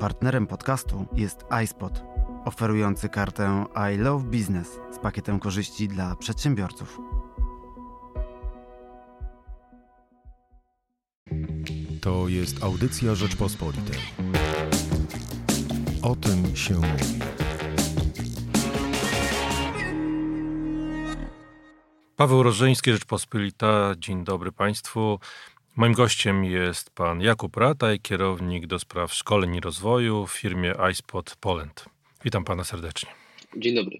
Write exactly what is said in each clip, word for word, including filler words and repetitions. Partnerem podcastu jest iSpot, oferujący kartę I Love Business z pakietem korzyści dla przedsiębiorców. To jest audycja Rzeczpospolitej. O tym się mówi. Paweł Rożyński, Rzeczpospolita. Dzień dobry Państwu. Moim gościem jest pan Jakub Rataj, kierownik do spraw szkoleń i rozwoju w firmie iSpot Poland. Witam pana serdecznie. Dzień dobry.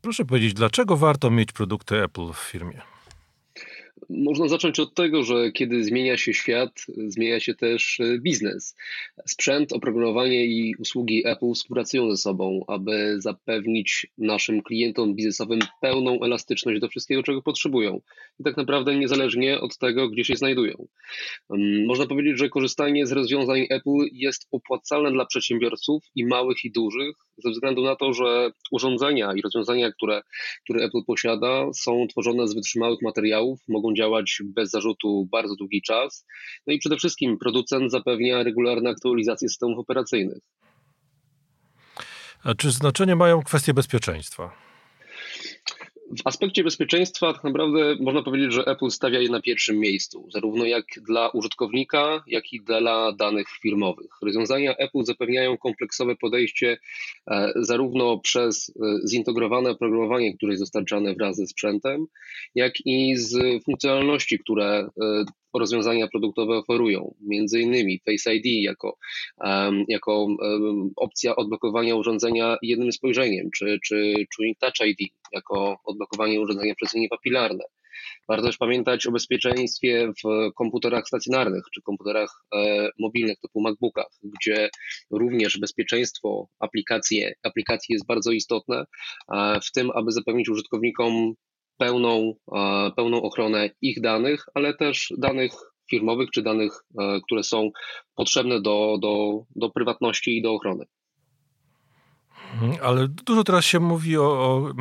Proszę powiedzieć, dlaczego warto mieć produkty Apple w firmie? Można zacząć od tego, że kiedy zmienia się świat, zmienia się też biznes. Sprzęt, oprogramowanie i usługi Apple współpracują ze sobą, aby zapewnić naszym klientom biznesowym pełną elastyczność do wszystkiego, czego potrzebują. I tak naprawdę niezależnie od tego, gdzie się znajdują. Można powiedzieć, że korzystanie z rozwiązań Apple jest opłacalne dla przedsiębiorców i małych i dużych, ze względu na to, że urządzenia i rozwiązania, które, które Apple posiada, są tworzone z wytrzymałych materiałów, mogą działać bez zarzutu bardzo długi czas. No i przede wszystkim producent zapewnia regularne aktualizacje systemów operacyjnych. A czy znaczenie mają kwestie bezpieczeństwa? W aspekcie bezpieczeństwa tak naprawdę można powiedzieć, że Apple stawia je na pierwszym miejscu, zarówno jak dla użytkownika, jak i dla danych firmowych. Rozwiązania Apple zapewniają kompleksowe podejście zarówno przez zintegrowane oprogramowanie, które jest dostarczane wraz ze sprzętem, jak i z funkcjonalności, które rozwiązania produktowe oferują, między innymi Face I D jako, jako opcja odblokowania urządzenia jednym spojrzeniem, czy, czy, czy Touch I D jako odblokowanie urządzenia przez linie papilarne. Warto też pamiętać o bezpieczeństwie w komputerach stacjonarnych czy komputerach e, mobilnych typu MacBookach, gdzie również bezpieczeństwo aplikacje, aplikacji jest bardzo istotne, e, w tym, aby zapewnić użytkownikom pełną, e, pełną ochronę ich danych, ale też danych firmowych czy danych, e, które są potrzebne do, do, do prywatności i do ochrony. Ale dużo teraz się mówi o, o,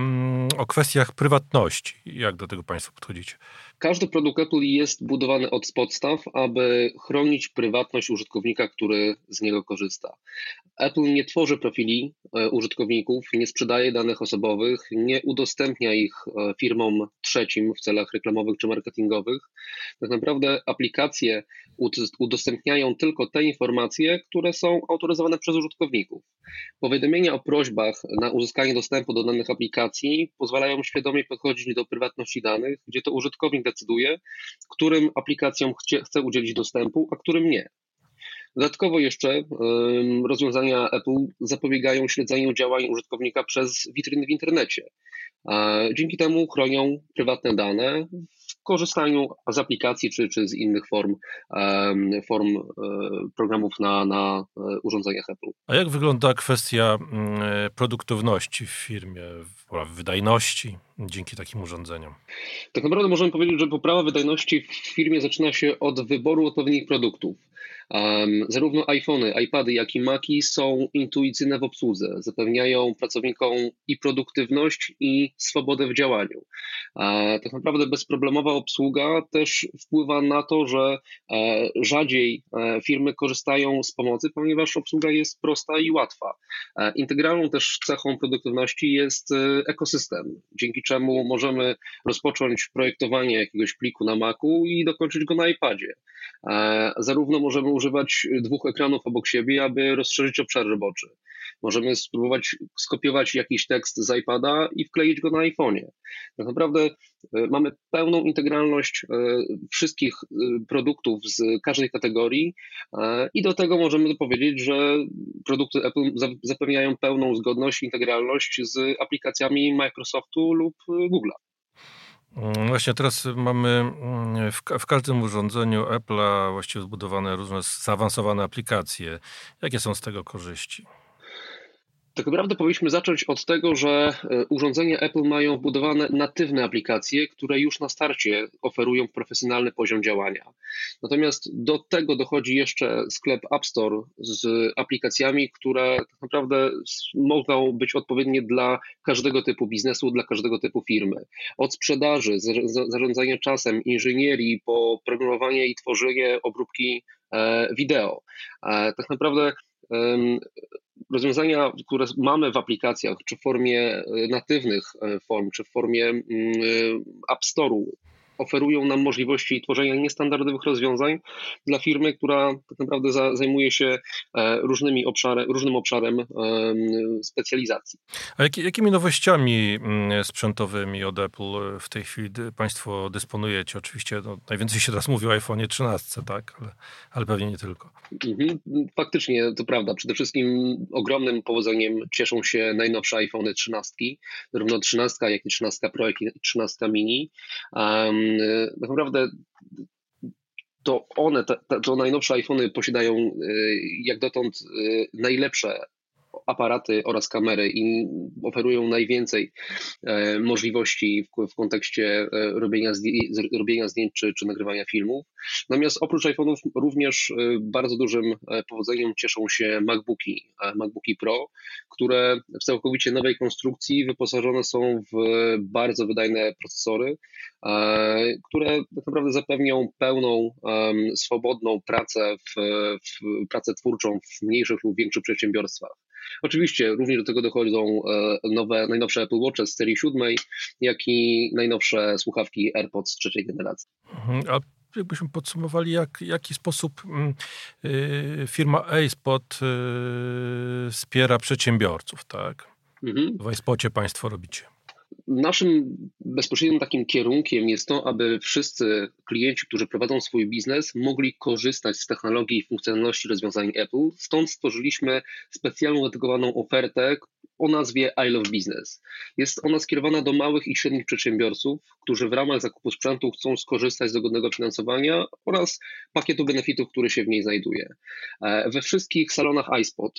o kwestiach prywatności. Jak do tego państwo podchodzicie? Każdy produkt Apple jest budowany od podstaw, aby chronić prywatność użytkownika, który z niego korzysta. Apple nie tworzy profili użytkowników, nie sprzedaje danych osobowych, nie udostępnia ich firmom trzecim w celach reklamowych czy marketingowych. Tak naprawdę aplikacje udostępniają tylko te informacje, które są autoryzowane przez użytkowników. Powiadomienia o prośbach na uzyskanie dostępu do danych aplikacji pozwalają świadomie podchodzić do prywatności danych, gdzie to użytkownik decyduje, którym aplikacjom chce, chce udzielić dostępu, a którym nie. Dodatkowo jeszcze rozwiązania Apple zapobiegają śledzeniu działań użytkownika przez witryny w internecie. Dzięki temu chronią prywatne dane w korzystaniu z aplikacji czy, czy z innych form, form programów na, na urządzeniach Apple. A jak wygląda kwestia produktywności w firmie, wydajności dzięki takim urządzeniom? Tak naprawdę możemy powiedzieć, że poprawa wydajności w firmie zaczyna się od wyboru odpowiednich produktów. Um, zarówno iPhony, iPady, jak i Maci są intuicyjne w obsłudze. Zapewniają pracownikom i produktywność, i swobodę w działaniu. E, tak naprawdę bezproblemowa obsługa też wpływa na to, że e, rzadziej e, firmy korzystają z pomocy, ponieważ obsługa jest prosta i łatwa. E, integralną też cechą produktywności jest e, ekosystem, dzięki czemu możemy rozpocząć projektowanie jakiegoś pliku na Macu i dokończyć go na iPadzie. E, zarówno możemy używać dwóch ekranów obok siebie, aby rozszerzyć obszar roboczy. Możemy spróbować skopiować jakiś tekst z iPada i wkleić go na iPhonie. Tak naprawdę mamy pełną integralność wszystkich produktów z każdej kategorii i do tego możemy powiedzieć, że produkty Apple zapewniają pełną zgodność, integralność z aplikacjami Microsoftu lub Google'a. Właśnie teraz mamy w, w każdym urządzeniu Apple'a właściwie zbudowane różne zaawansowane aplikacje. Jakie są z tego korzyści? Tak naprawdę powinniśmy zacząć od tego, że urządzenia Apple mają wbudowane natywne aplikacje, które już na starcie oferują profesjonalny poziom działania. Natomiast do tego dochodzi jeszcze sklep App Store z aplikacjami, które tak naprawdę mogą być odpowiednie dla każdego typu biznesu, dla każdego typu firmy. Od sprzedaży, zarządzania czasem, inżynierii, po programowanie i tworzenie obróbki wideo. Tak naprawdę rozwiązania, które mamy w aplikacjach, czy w formie natywnych form, czy w formie App Store'u, oferują nam możliwości tworzenia niestandardowych rozwiązań dla firmy, która tak naprawdę za, zajmuje się różnymi obszary, różnym obszarem specjalizacji. A jak, jakimi nowościami sprzętowymi od Apple w tej chwili Państwo dysponujecie? Oczywiście no, najwięcej się teraz mówi o iPhone'ie trzynaście, tak? Ale, ale pewnie nie tylko. Mhm, faktycznie, to prawda. Przede wszystkim ogromnym powodzeniem cieszą się najnowsze iPhone'y trzynaście, zarówno trzynaście, jak i trzynaście Pro, jak i trzynaście Mini. Um, Tak naprawdę to one, to, to najnowsze iPhony posiadają jak dotąd najlepsze aparaty oraz kamery i oferują najwięcej możliwości w, w kontekście robienia, robienia zdjęć czy, czy nagrywania filmów. Natomiast oprócz iPhone'ów również bardzo dużym powodzeniem cieszą się MacBooki, MacBooki Pro, które w całkowicie nowej konstrukcji wyposażone są w bardzo wydajne procesory, które tak naprawdę zapewnią pełną, swobodną pracę, w, w pracę twórczą w mniejszych lub większych przedsiębiorstwach. Oczywiście również do tego dochodzą nowe, najnowsze Apple Watche z serii siódmej, jak i najnowsze słuchawki AirPods trzeciej generacji. A jakbyśmy podsumowali, jak, w jaki sposób yy, firma iSpot yy, wspiera przedsiębiorców, tak? Mhm. W iSpocie Państwo robicie. Naszym bezpośrednim takim kierunkiem jest to, aby wszyscy klienci, którzy prowadzą swój biznes, mogli korzystać z technologii i funkcjonalności rozwiązań Apple. Stąd stworzyliśmy specjalną dedykowaną ofertę o nazwie I Love Business. Jest ona skierowana do małych i średnich przedsiębiorców, którzy w ramach zakupu sprzętu chcą skorzystać z dogodnego finansowania oraz pakietu benefitów, który się w niej znajduje. We wszystkich salonach iSpot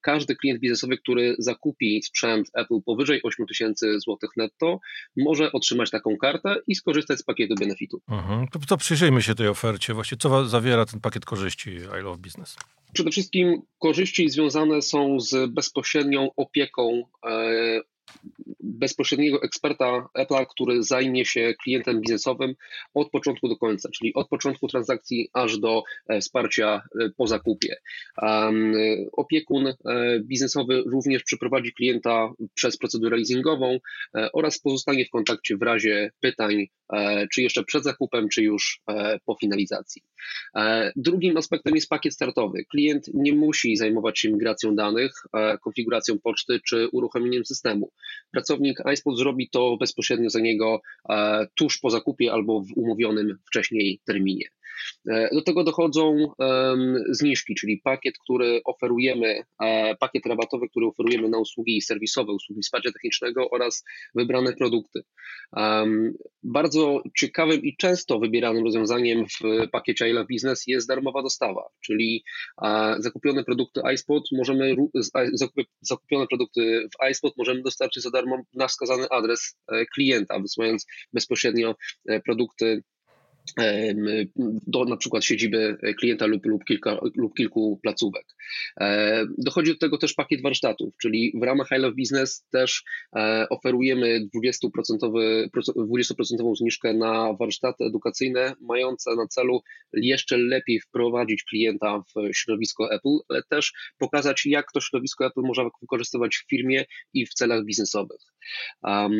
każdy klient biznesowy, który zakupi sprzęt Apple powyżej osiem tysięcy złotych netto, może otrzymać taką kartę i skorzystać z pakietu benefitów. Mhm. To, to przyjrzyjmy się tej ofercie. Właśnie co zawiera ten pakiet korzyści I Love Business? Przede wszystkim korzyści związane są z bezpośrednią opieką e, bezpośredniego eksperta Apple'a, który zajmie się klientem biznesowym od początku do końca, czyli od początku transakcji aż do wsparcia po zakupie. Um, opiekun e, biznesowy również przeprowadzi klienta przez procedurę leasingową e, oraz pozostanie w kontakcie w razie pytań, e, czy jeszcze przed zakupem, czy już e, po finalizacji. E, drugim aspektem jest pakiet startowy. Klient nie musi zajmować się migracją danych, e, konfiguracją poczty, czy uruchomieniem systemu. Pracownik iSpot zrobi to bezpośrednio za niego e, tuż po zakupie albo w umówionym wcześniej terminie. E, do tego dochodzą e, zniżki, czyli pakiet, który oferujemy, e, pakiet rabatowy, który oferujemy na usługi serwisowe, usługi wsparcia technicznego oraz wybrane produkty. E, bardzo ciekawym i często wybieranym rozwiązaniem w pakiecie I Love Business jest darmowa dostawa, czyli e, zakupione produkty iSpot możemy zakupione produkty w iSpot możemy dostarczyć za darmo na wskazany adres klienta, wysyłając bezpośrednio produkty do na przykład siedziby klienta lub, lub, kilka, lub kilku placówek. Dochodzi do tego też pakiet warsztatów, czyli w ramach I Love Business też oferujemy dwudziestoprocentową zniżkę na warsztaty edukacyjne, mające na celu jeszcze lepiej wprowadzić klienta w środowisko Apple, ale też pokazać, jak to środowisko Apple można wykorzystywać w firmie i w celach biznesowych. Um,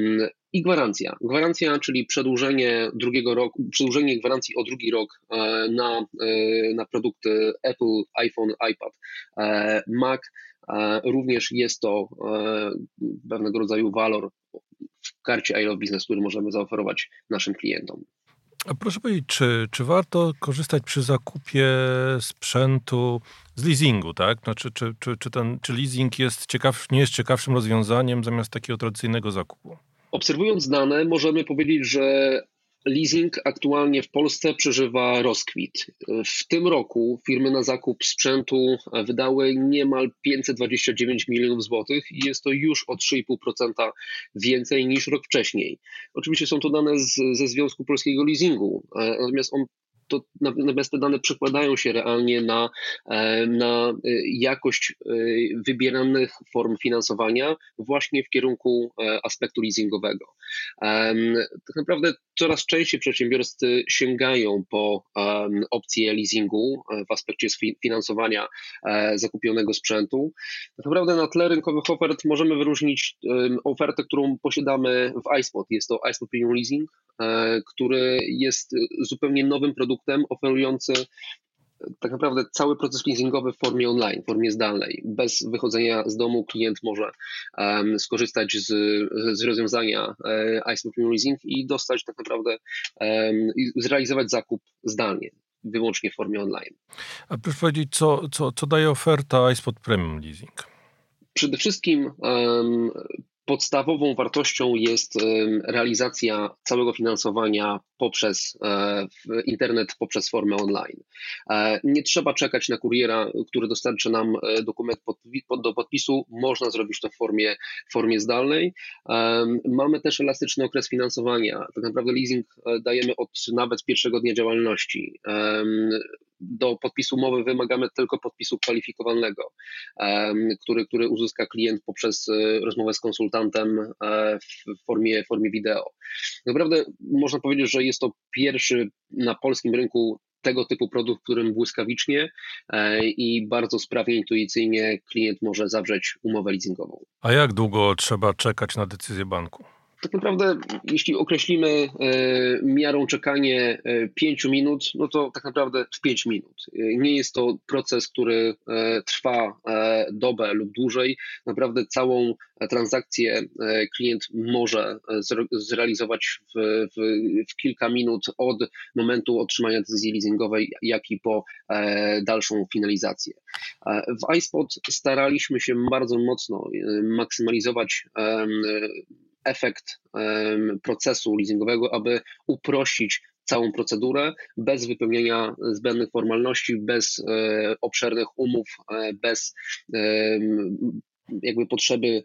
I gwarancja. Gwarancja, czyli przedłużenie drugiego roku, przedłużenie gwarancji o drugi rok na, na produkty Apple, iPhone, iPad, Mac. Również jest to pewnego rodzaju walor w karcie I Love Business, który możemy zaoferować naszym klientom. A proszę powiedzieć, czy, czy warto korzystać przy zakupie sprzętu z leasingu, tak? Znaczy, czy, czy, czy, ten, czy leasing jest ciekaw, nie jest ciekawszym rozwiązaniem zamiast takiego tradycyjnego zakupu? Obserwując dane, możemy powiedzieć, że leasing aktualnie w Polsce przeżywa rozkwit. W tym roku firmy na zakup sprzętu wydały niemal pięćset dwadzieścia dziewięć milionów złotych i jest to już o trzy i pół procent więcej niż rok wcześniej. Oczywiście są to dane z, ze Związku Polskiego Leasingu, natomiast on to natomiast te dane przekładają się realnie na, na jakość wybieranych form finansowania właśnie w kierunku aspektu leasingowego. Tak naprawdę coraz częściej przedsiębiorcy sięgają po opcje leasingu w aspekcie finansowania zakupionego sprzętu. Tak naprawdę na tle rynkowych ofert możemy wyróżnić ofertę, którą posiadamy w iSpot. Jest to iSpot Premium Leasing, który jest zupełnie nowym produktem oferujący tak naprawdę cały proces leasingowy w formie online, w formie zdalnej. Bez wychodzenia z domu klient może um, skorzystać z, z rozwiązania um, iSpot Premium Leasing i dostać tak naprawdę, um, i zrealizować zakup zdalnie, wyłącznie w formie online. A proszę powiedzieć, co, co, co daje oferta iSpot Premium Leasing? Przede wszystkim um, podstawową wartością jest realizacja całego finansowania poprzez internet, poprzez formę online. Nie trzeba czekać na kuriera, który dostarczy nam dokument do podpisu. Można zrobić to w formie, formie zdalnej. Mamy też elastyczny okres finansowania. Tak naprawdę leasing dajemy od nawet pierwszego dnia działalności. Do podpisu umowy wymagamy tylko podpisu kwalifikowanego, który, który uzyska klient poprzez rozmowę z konsultantem w formie, formie wideo. Naprawdę można powiedzieć, że jest to pierwszy na polskim rynku tego typu produkt, w którym błyskawicznie i bardzo sprawnie, intuicyjnie klient może zawrzeć umowę leasingową. A jak długo trzeba czekać na decyzję banku? Tak naprawdę, jeśli określimy miarą czekanie pięć minut, no to tak naprawdę w pięć minut. Nie jest to proces, który trwa dobę lub dłużej. Naprawdę całą transakcję klient może zrealizować w, w, w kilka minut od momentu otrzymania decyzji leasingowej, jak i po dalszą finalizację. W iSpot staraliśmy się bardzo mocno maksymalizować efekt procesu leasingowego, aby uprościć całą procedurę bez wypełnienia zbędnych formalności, bez obszernych umów, bez jakby potrzeby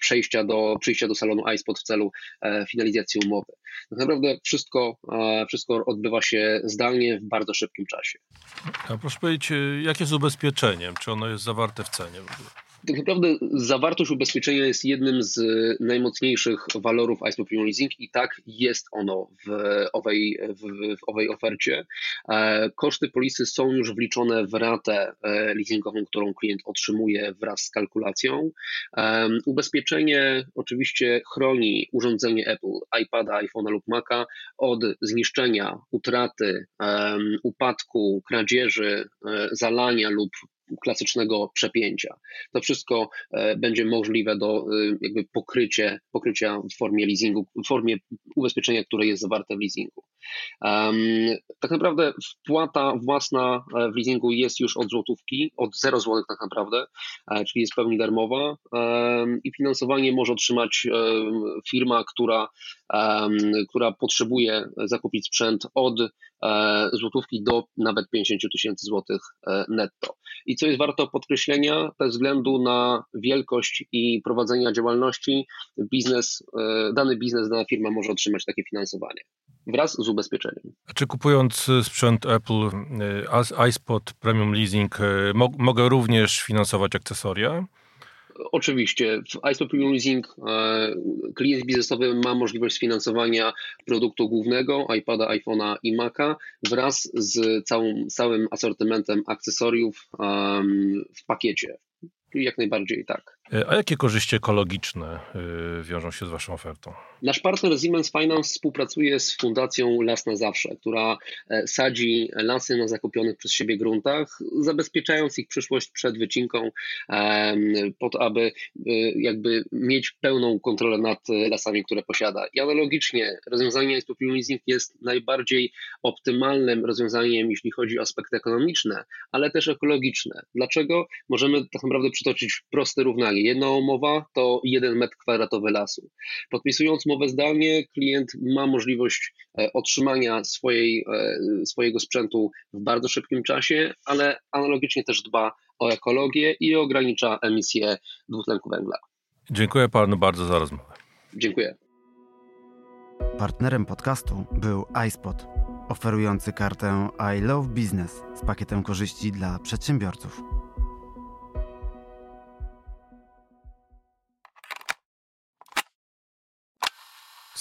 przejścia do, przyjścia do salonu iSpot w celu finalizacji umowy. Tak naprawdę wszystko, wszystko odbywa się zdalnie w bardzo szybkim czasie. A proszę powiedzieć, jakie jest ubezpieczenie? Czy ono jest zawarte w cenie w ogóle? Tak naprawdę zawartość ubezpieczenia jest jednym z najmocniejszych walorów iSpot Premium Leasing i tak jest ono w owej, w, w owej ofercie. Koszty polisy są już wliczone w ratę leasingową, którą klient otrzymuje wraz z kalkulacją. Ubezpieczenie oczywiście chroni urządzenie Apple, iPada, iPhone'a lub Maca od zniszczenia, utraty, upadku, kradzieży, zalania lub klasycznego przepięcia. To wszystko będzie możliwe do jakby pokrycie, pokrycia w formie leasingu, w formie ubezpieczenia, które jest zawarte w leasingu. Um, tak naprawdę wpłata własna w leasingu jest już od złotówki, od zero złotych tak naprawdę, czyli jest w pełni darmowa um, i finansowanie może otrzymać um, firma, która, um, która potrzebuje zakupić sprzęt od złotówki do nawet pięćdziesiąt tysięcy złotych netto. I co jest warto podkreślenia, bez względu na wielkość i prowadzenia działalności, biznes, dany biznes, dana firma może otrzymać takie finansowanie wraz z ubezpieczeniem. A czy kupując sprzęt Apple, iSpot Premium Leasing, mo- mogę również finansować akcesoria? Oczywiście. W iSpot Premium Leasing klient biznesowy ma możliwość sfinansowania produktu głównego, iPada, iPhone'a i Maca wraz z całym, całym asortymentem akcesoriów w pakiecie. Jak najbardziej tak. A jakie korzyści ekologiczne wiążą się z waszą ofertą? Nasz partner Siemens Finance współpracuje z fundacją Las na Zawsze, która sadzi lasy na zakupionych przez siebie gruntach, zabezpieczając ich przyszłość przed wycinką, po to, aby jakby mieć pełną kontrolę nad lasami, które posiada. I analogicznie rozwiązanie iSpot Premium Leasing jest najbardziej optymalnym rozwiązaniem, jeśli chodzi o aspekty ekonomiczne, ale też ekologiczne. Dlaczego? Możemy tak naprawdę przytoczyć proste równanie. Jedna umowa to jeden metr kwadratowy lasu. Podpisując umowę zdalnie, klient ma możliwość otrzymania swojej, swojego sprzętu w bardzo szybkim czasie, ale analogicznie też dba o ekologię i ogranicza emisję dwutlenku węgla. Dziękuję panu bardzo za rozmowę. Dziękuję. Partnerem podcastu był iSpot. oferujący kartę I Love Business z pakietem korzyści dla przedsiębiorców.